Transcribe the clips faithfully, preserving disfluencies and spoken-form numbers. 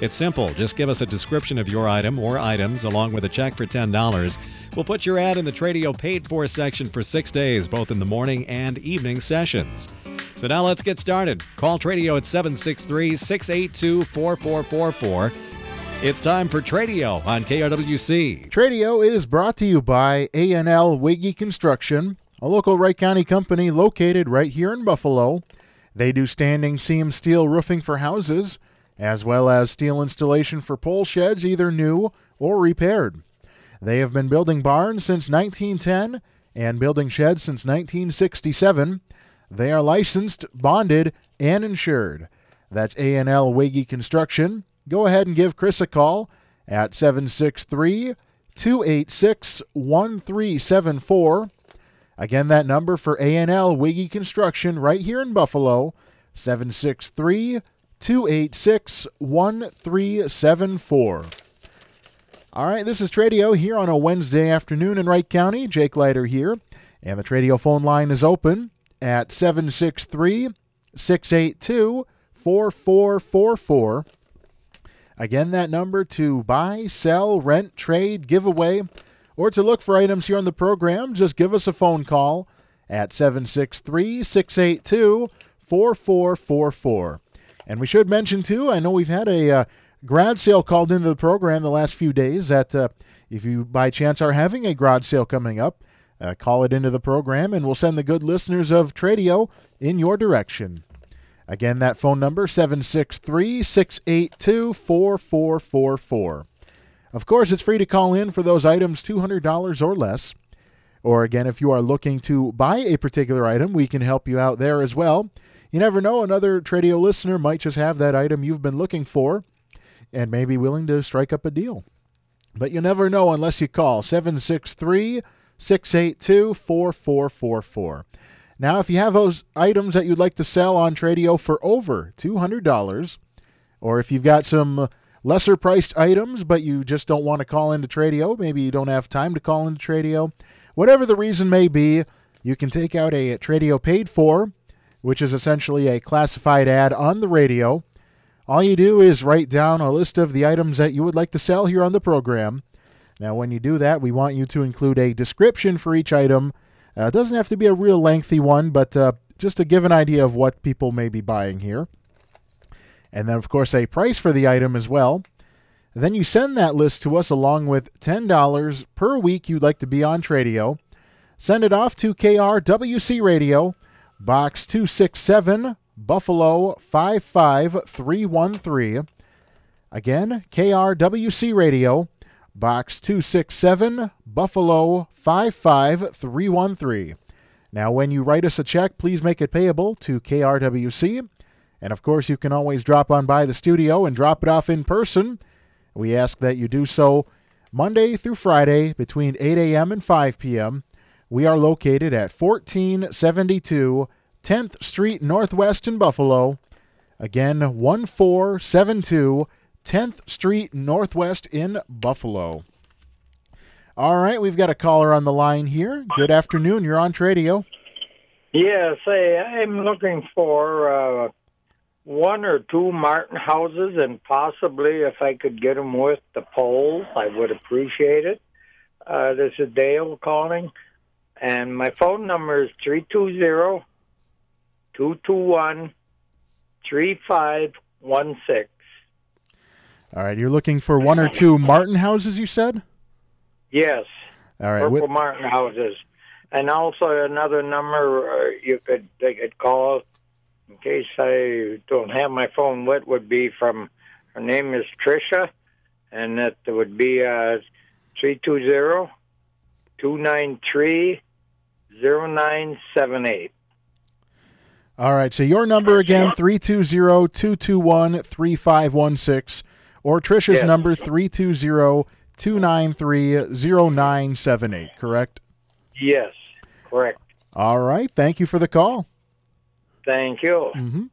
It's simple. Just give us a description of your item or items along with a check for ten dollars. We'll put your ad in the Tradio Paid For section for six days, both in the morning and evening sessions. So now let's get started. Call Tradio at seven six three, six eight two, four four four four. It's time for Tradio on K R W C. Tradio is brought to you by A and L Wiggy Construction, a local Wright County company located right here in Buffalo. They do standing seam steel roofing for houses, as well as steel installation for pole sheds, either new or repaired. They have been building barns since nineteen ten and building sheds since nineteen sixty-seven. They are licensed, bonded, and insured. That's A and L Wiggy Construction. Go ahead and give Chris a call at seven six three, two eight six, one three seven four. Again, that number for A and L Wiggy Construction right here in Buffalo, seven six three, two eight six, one three seven four. All right, this is Tradio here on a Wednesday afternoon in Wright County. Jake Leiter here, and the Tradio phone line is open at seven six three, six eight two, four four four four. Again, that number to buy, sell, rent, trade, giveaway, or to look for items here on the program, just give us a phone call at seven six three, six eight two, four four four four. And we should mention, too, I know we've had a uh, garage sale called into the program the last few days, that uh, if you by chance are having a garage sale coming up, uh, call it into the program, and we'll send the good listeners of Tradio in your direction. Again, that phone number, seven six three, six eight two, four four four four. Of course, it's free to call in for those items two hundred dollars or less. Or again, if you are looking to buy a particular item, we can help you out there as well. You never know, another Tradio listener might just have that item you've been looking for and may be willing to strike up a deal. But you never know unless you call seven six three, six eight two, four four four four. Now, if you have those items that you'd like to sell on Tradio for over two hundred dollars, or if you've got some lesser-priced items but you just don't want to call into Tradio, maybe you don't have time to call into Tradio, whatever the reason may be, you can take out a Tradio Paid For, which is essentially a classified ad on the radio. All you do is write down a list of the items that you would like to sell here on the program. Now, when you do that, we want you to include a description for each item. Uh, it doesn't have to be a real lengthy one, but uh, just to give an idea of what people may be buying here. And then, of course, a price for the item as well. And then you send that list to us along with ten dollars per week you'd like to be on Tradio. Send it off to K R W C Radio, Box two sixty-seven, Buffalo five five three one three. Again, K R W C Radio, Box two sixty-seven, Buffalo five five three one three. Now, when you write us a check, please make it payable to K R W C. And, of course, you can always drop on by the studio and drop it off in person. We ask that you do so Monday through Friday between eight a.m. and five p.m. We are located at fourteen seventy-two tenth Street Northwest in Buffalo. Again, one four seven two tenth Street Northwest in Buffalo. All right, we've got a caller on the line here. Good afternoon. You're on Tradio. Yes, hey, I'm looking for uh, one or two Martin houses, and possibly if I could get them with the poles, I would appreciate it. Uh, this is Dale calling, and my phone number is three two zero, two two one, three five one six. All right, you're looking for one or two Martin houses, you said? Yes. All right. Purple Martin houses. And also another number uh, you could they could call in case I don't have my phone with would be from, her name is Tricia, and that would be uh, three two zero, two nine three, zero nine seven eight. All right, so your number again, three two zero, two two one, three five one six. Or Trish's yes. number, three two zero, two two one, three five one six. two nine three, zero nine seven eight, correct? Yes, correct. All right. Thank you for the call. Thank you. Mm-hmm.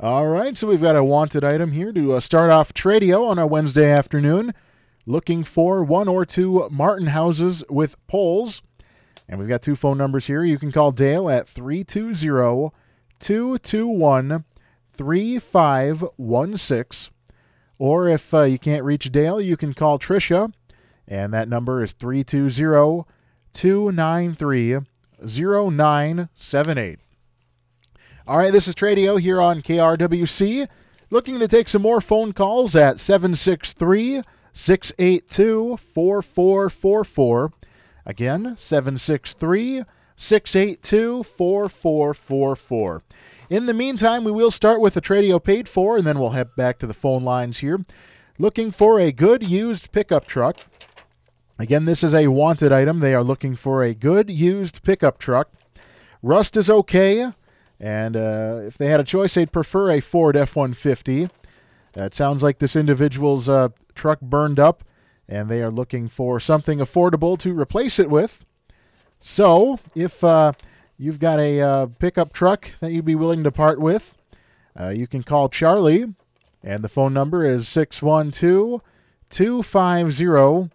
All right. So we've got a wanted item here to uh, start off Tradio on a Wednesday afternoon. Looking for one or two Martin houses with poles. And we've got two phone numbers here. You can call Dale at three two zero, two two one, three five one six. Or if uh, you can't reach Dale, you can call Tricia. And that number is three two zero, two nine three, zero nine seven eight. All right, this is Tradio here on K R W C. Looking to take some more phone calls at seven six three, six eight two, four four four four. Again, seven six three, six eight two, four four four four. In the meantime, we will start with the Tradio paid for, and then we'll head back to the phone lines here. Looking for a good used pickup truck. Again, this is a wanted item. They are looking for a good used pickup truck. Rust is okay. And uh, if they had a choice, they'd prefer a Ford F one fifty. Uh, it sounds like this individual's uh, truck burned up, and they are looking for something affordable to replace it with. So if uh, you've got a uh, pickup truck that you'd be willing to part with, uh, you can call Charlie, and the phone number is six one two, two five zero,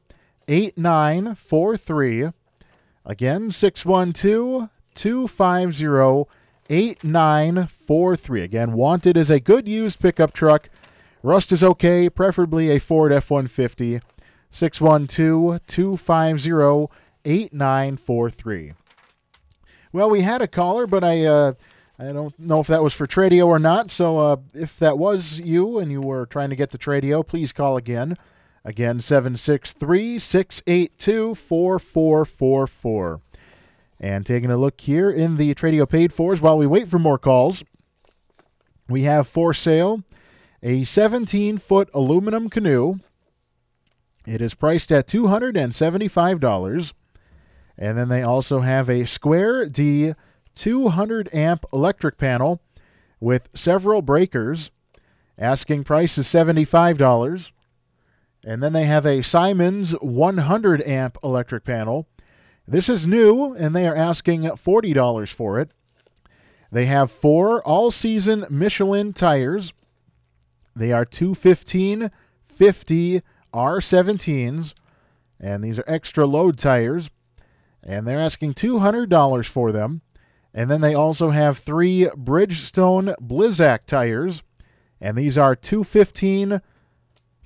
eight nine four three. Again, six one two, two five zero, eight nine four three. eight nine four three. Again, wanted is a good used pickup truck. Rust is okay, preferably a Ford F one fifty. six one two, two five zero, eight nine four three. Well, we had a caller, but I uh, I don't know if that was for Tradio or not, so uh, if that was you and you were trying to get to Tradio, please call again. Again, seven six three, six eight two, four four four four. And taking a look here in the Tradio paid fours while we wait for more calls, we have for sale a seventeen-foot aluminum canoe. It is priced at two hundred seventy-five dollars. And then they also have a Square D two hundred amp electric panel with several breakers. Asking price is seventy-five dollars. And then they have a Siemens one hundred amp electric panel. This is new, and they are asking forty dollars for it. They have four all-season Michelin tires. They are two fifteen fifty R seventeens, and these are extra load tires, and they're asking two hundred dollars for them. And then they also have three Bridgestone Blizzak tires, and these are two fifteen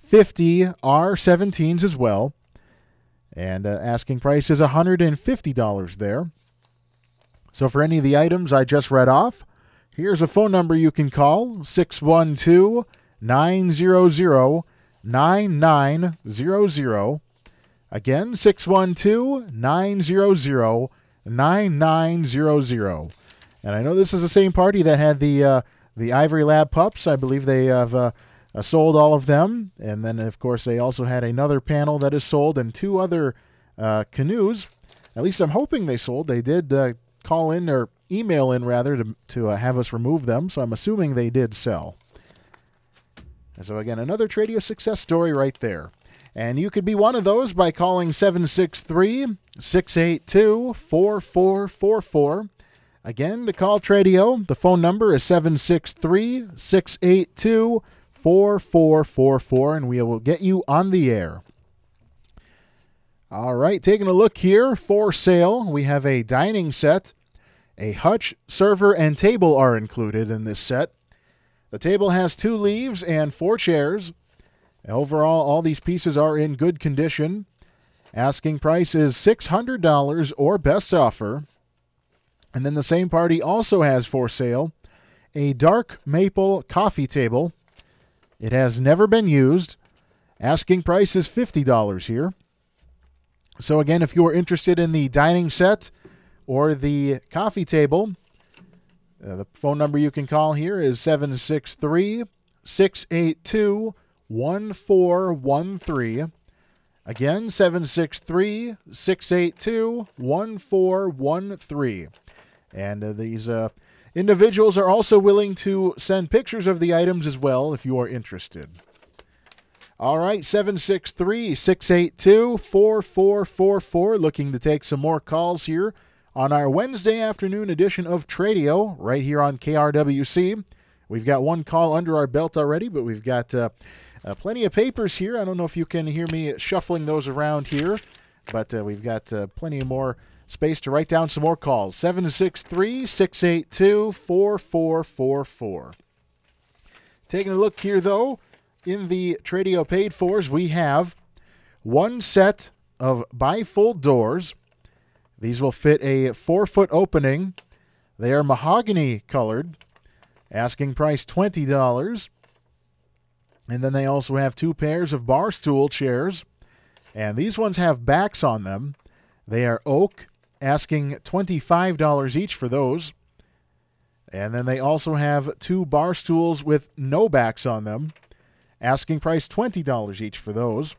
fifty R seventeens as well. And uh, asking price is one hundred fifty dollars there. So for any of the items I just read off, here's a phone number you can call, six one two, nine zero zero, nine nine zero zero. Again, six one two, nine zero zero, nine nine zero zero. And I know this is the same party that had the, uh, the Ivory Lab pups. I believe they have... Uh, Uh, sold all of them, and then of course they also had another panel that is sold and two other uh, canoes. At least I'm hoping they sold. They did uh, call in or email in rather to, to uh, have us remove them, so I'm assuming they did sell. And so again, another Tradio success story right there. And you could be one of those by calling seven six three, six eight two, four four four four. Again, to call Tradio, the phone number is seven six three, six eight two, four four four four. four four four four, and we will get you on the air. All right, taking a look here for sale, we have a dining set. A hutch, server, and table are included in this set. The table has two leaves and four chairs. Overall, all these pieces are in good condition. Asking price is six hundred dollars or best offer. And then the same party also has for sale a dark maple coffee table. It has never been used. Asking price is fifty dollars here. So again, if you are interested in the dining set or the coffee table, uh, the phone number you can call here is seven six three, six eight two, one four one three. Again, seven six three, six eight two, one four one three. And uh, these... Uh, Individuals are also willing to send pictures of the items as well if you are interested. All right, seven six three, six eight two, four four four four. Looking to take some more calls here on our Wednesday afternoon edition of Tradio right here on K R W C. We've got one call under our belt already, but we've got uh, uh, plenty of papers here. I don't know if you can hear me shuffling those around here, but uh, we've got uh, plenty more space to write down some more calls. seven six three, six eight two, four four four four. Taking a look here, though, in the Tradio paid fours, we have one set of bifold doors. These will fit a four-foot opening. They are mahogany colored. Asking price twenty dollars. And then they also have two pairs of bar stool chairs. And these ones have backs on them. They are oak. Asking twenty-five dollars each for those. And then they also have two bar stools with no backs on them. Asking price twenty dollars each for those.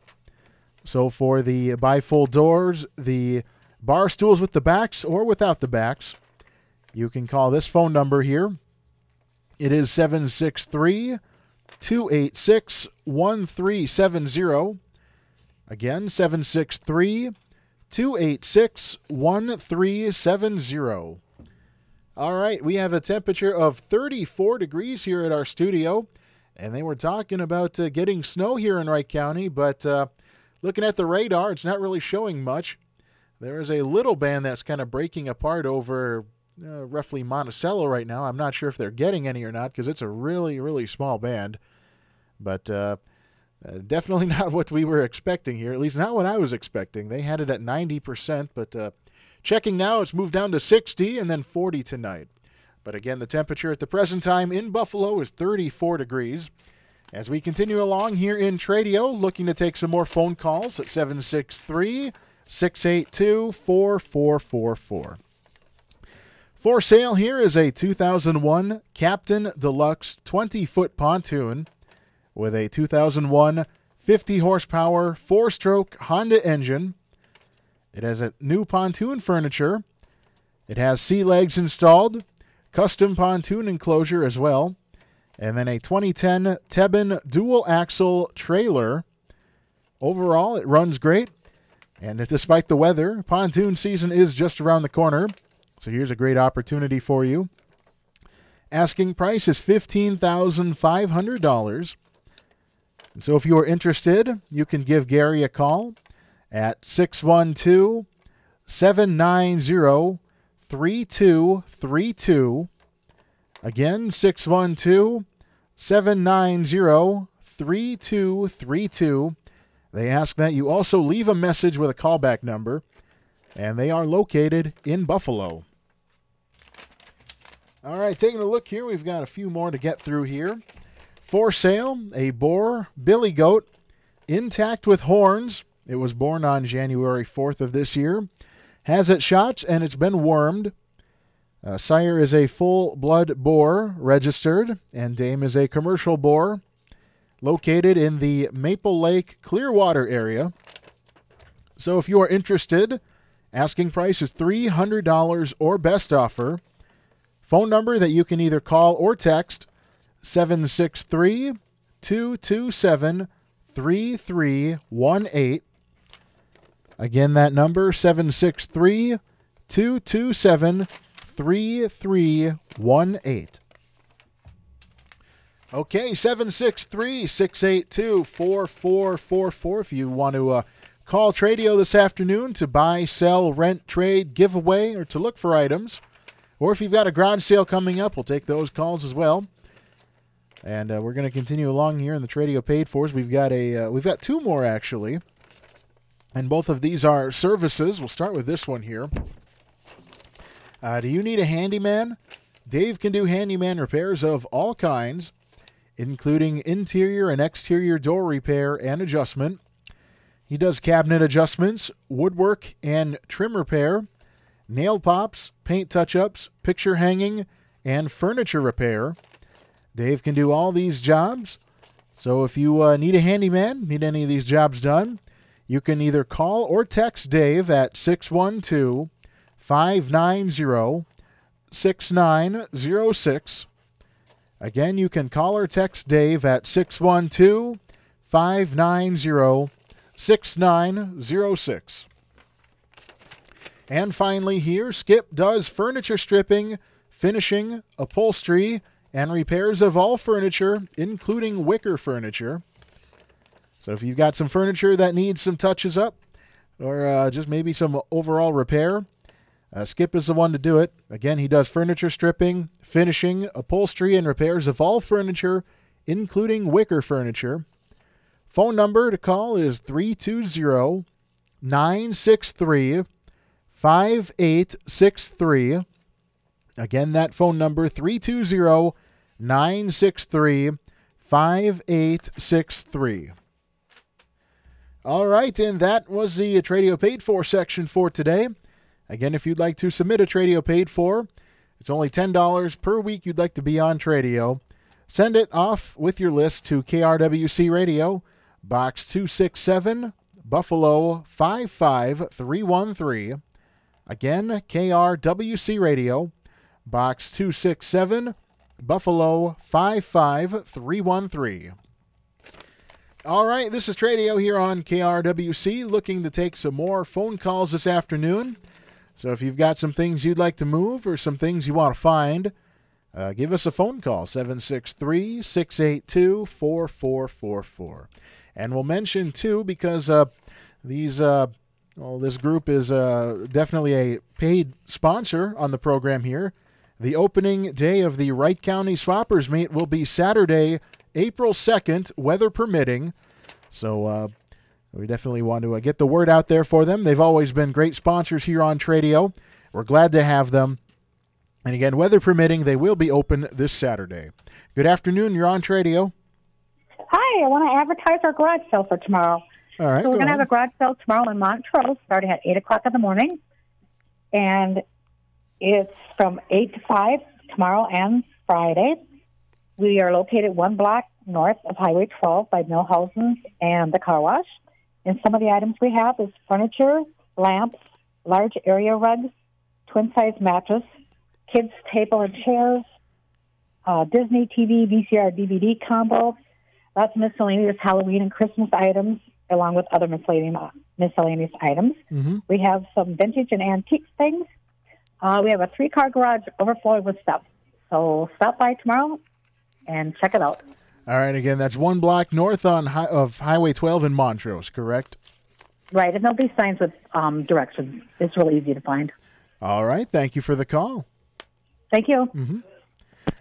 So for the bifold doors, the bar stools with the backs or without the backs, you can call this phone number here. It is seven six three, two eight six, one three seven zero. Again, seven six three, two eight six, one three seven zero. All right, we have a temperature of thirty-four degrees here at our studio, and they were talking about uh, getting snow here in Wright County, but uh, looking at the radar, it's not really showing much. There is a little band that's kind of breaking apart over uh, roughly Monticello right now. I'm not sure if they're getting any or not because it's a really, really small band. But uh, uh, definitely not what we were expecting here, at least not what I was expecting. They had it at ninety percent, but uh, checking now, it's moved down to sixty and then forty tonight. But again, the temperature at the present time in Buffalo is thirty-four degrees. As we continue along here in Tradio, looking to take some more phone calls at seven six three, six eight two, four four four four. For sale here is a two thousand one Captain Deluxe twenty-foot pontoon with a two thousand one fifty horsepower four-stroke Honda engine. It has a new pontoon furniture. It has sea legs installed, custom pontoon enclosure as well, and then a twenty ten Tebben dual axle trailer. Overall, it runs great. And despite the weather, pontoon season is just around the corner, so here's a great opportunity for you. Asking price is fifteen thousand five hundred dollars. And so if you are interested, you can give Gary a call at six one two, seven nine zero, three two three two. Again, six one two, seven nine zero, three two three two. They ask that you also leave a message with a callback number, and they are located in Buffalo. All right, taking a look here, we've got a few more to get through here. For sale, a Boer billy goat, intact with horns. It was born on January fourth of this year. Has its shots, and it's been wormed. Uh, sire is a full-blood Boer, registered, and dame is a commercial Boer. Located in the Maple Lake Clearwater area. So if you are interested, asking price is three hundred dollars or best offer. Phone number that you can either call or text, seven six three, two two seven, three three one eight. Again, that number, seven six three, two two seven, three three one eight. Okay, seven six three, six eight two, four four four four. If you want to uh, call Tradio this afternoon to buy, sell, rent, trade, giveaway, or to look for items, or if you've got a garage sale coming up, we'll take those calls as well. And uh, we're going to continue along here in the Tradio paid fours. We've got a uh, we've got two more actually, and both of these are services. We'll start with this one here. Uh, do you need a handyman? Dave can do handyman repairs of all kinds, including interior and exterior door repair and adjustment. He does cabinet adjustments, woodwork and trim repair, nail pops, paint touch-ups, picture hanging, and furniture repair. Dave can do all these jobs. So if you uh, need a handyman, need any of these jobs done, you can either call or text Dave at six one two, five nine zero, six nine zero six. Again, you can call or text Dave at six one two, five nine zero, six nine zero six. five nine zero, six nine zero six. And finally here, Skip does furniture stripping, finishing, upholstery, and repairs of all furniture, including wicker furniture. So if you've got some furniture that needs some touches up, or uh, just maybe some overall repair, uh, Skip is the one to do it. Again, he does furniture stripping, finishing, upholstery, and repairs of all furniture, including wicker furniture. Phone number to call is three two zero, nine six three, five eight six three. Again, that phone number, three two zero, nine six three, five eight six three. All right, and that was the Tradio Paid For section for today. Again, if you'd like to submit a Tradio Paid For, it's only ten dollars per week you'd like to be on Tradio. Send it off with your list to K R W C Radio, Box two sixty-seven, Buffalo five five three one three. Again, K R W C Radio, Box two sixty-seven, Buffalo five five three one three. All right, this is Tradio here on K R W C, looking to take some more phone calls this afternoon. So if you've got some things you'd like to move or some things you want to find, uh, give us a phone call, seven six three, six eight two, four four four four. And we'll mention, too, because uh, these uh, well, this group is uh, definitely a paid sponsor on the program here. The opening day of the Wright County Swappers Meet will be Saturday, April second, weather permitting. So uh, we definitely want to uh, get the word out there for them. They've always been great sponsors here on Tradio. We're glad to have them. And again, weather permitting, they will be open this Saturday. Good afternoon. You're on Tradio. Hi. I want to advertise our garage sale for tomorrow. All right. So we're going to have a garage sale tomorrow in Montrose starting at eight o'clock in the morning. And it's from eight to five tomorrow and Friday. We are located one block north of Highway twelve by Millhousen's and the car wash. And some of the items we have is furniture, lamps, large area rugs, twin-size mattress, kids' table and chairs, uh, Disney T V, V C R, D V D combo, lots of miscellaneous Halloween and Christmas items, along with other miscellaneous, miscellaneous items. Mm-hmm. We have some vintage and antique things. Uh, we have a three-car garage overflowing with stuff. So stop by tomorrow and check it out. All right, again, that's one block north on high, of Highway twelve in Montrose, correct? Right, and there'll be signs with um, directions. It's real easy to find. All right, thank you for the call. Thank you. Mm-hmm.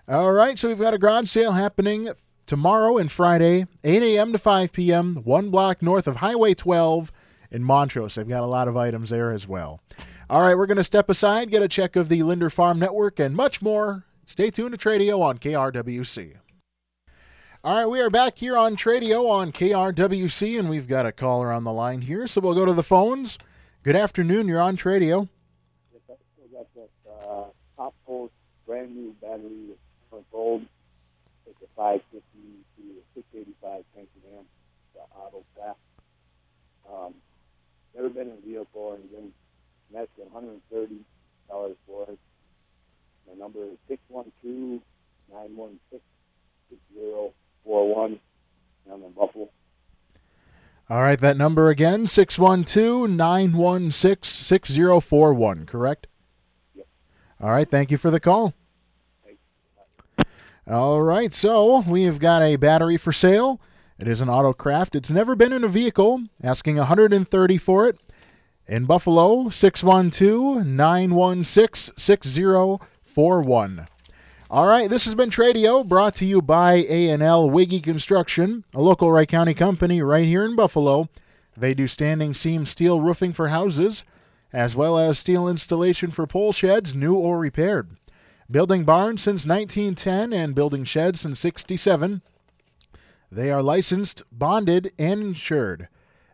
All right, so we've got a garage sale happening tomorrow and Friday, eight a m to five p m, one block north of Highway twelve in Montrose. They've got a lot of items there as well. All right, we're going to step aside, get a check of the Linder Farm Network, and much more. Stay tuned to Tradio on K R W C. All right, we are back here on Tradio on K R W C, and we've got a caller on the line here, so we'll go to the phones. Good afternoon, you're on Tradio. Yes, I still got that uh, top post, brand new battery with front bulb. It's a five fifty to a six eighty-five tanking amp, the Autocraft. Um, never been in a vehicle, and then that's one hundred thirty dollars for it. My number is six one two, nine one six, six zero four one, and I'm in Buffalo. All right, that number again, six one two, nine one six, six zero four one, correct? Yep. All right, thank you for the call. Thanks. All right, so we have got a battery for sale. It is an Autocraft. It's never been in a vehicle, asking one hundred thirty dollars for it. In Buffalo, six one two, nine one six, six zero four one. All right, this has been Tradio, brought to you by A and L Wiggy Construction, a local Wright County company right here in Buffalo. They do standing seam steel roofing for houses, as well as steel installation for pole sheds, new or repaired. Building barns since nineteen ten and building sheds since sixty-seven. They are licensed, bonded, and insured.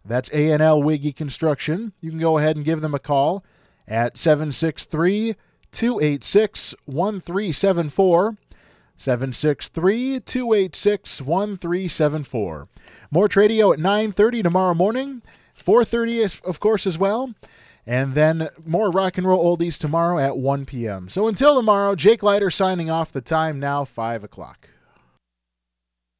That's A and L Wiggy Construction. You can go ahead and give them a call at seven six three, two eight six, one three seven four, seven six three, two eight six, one three seven four. More Tradio at nine thirty tomorrow morning, four thirty, of course, as well, and then more rock and roll oldies tomorrow at one p m So until tomorrow, Jake Leiter signing off. The time now, five o'clock.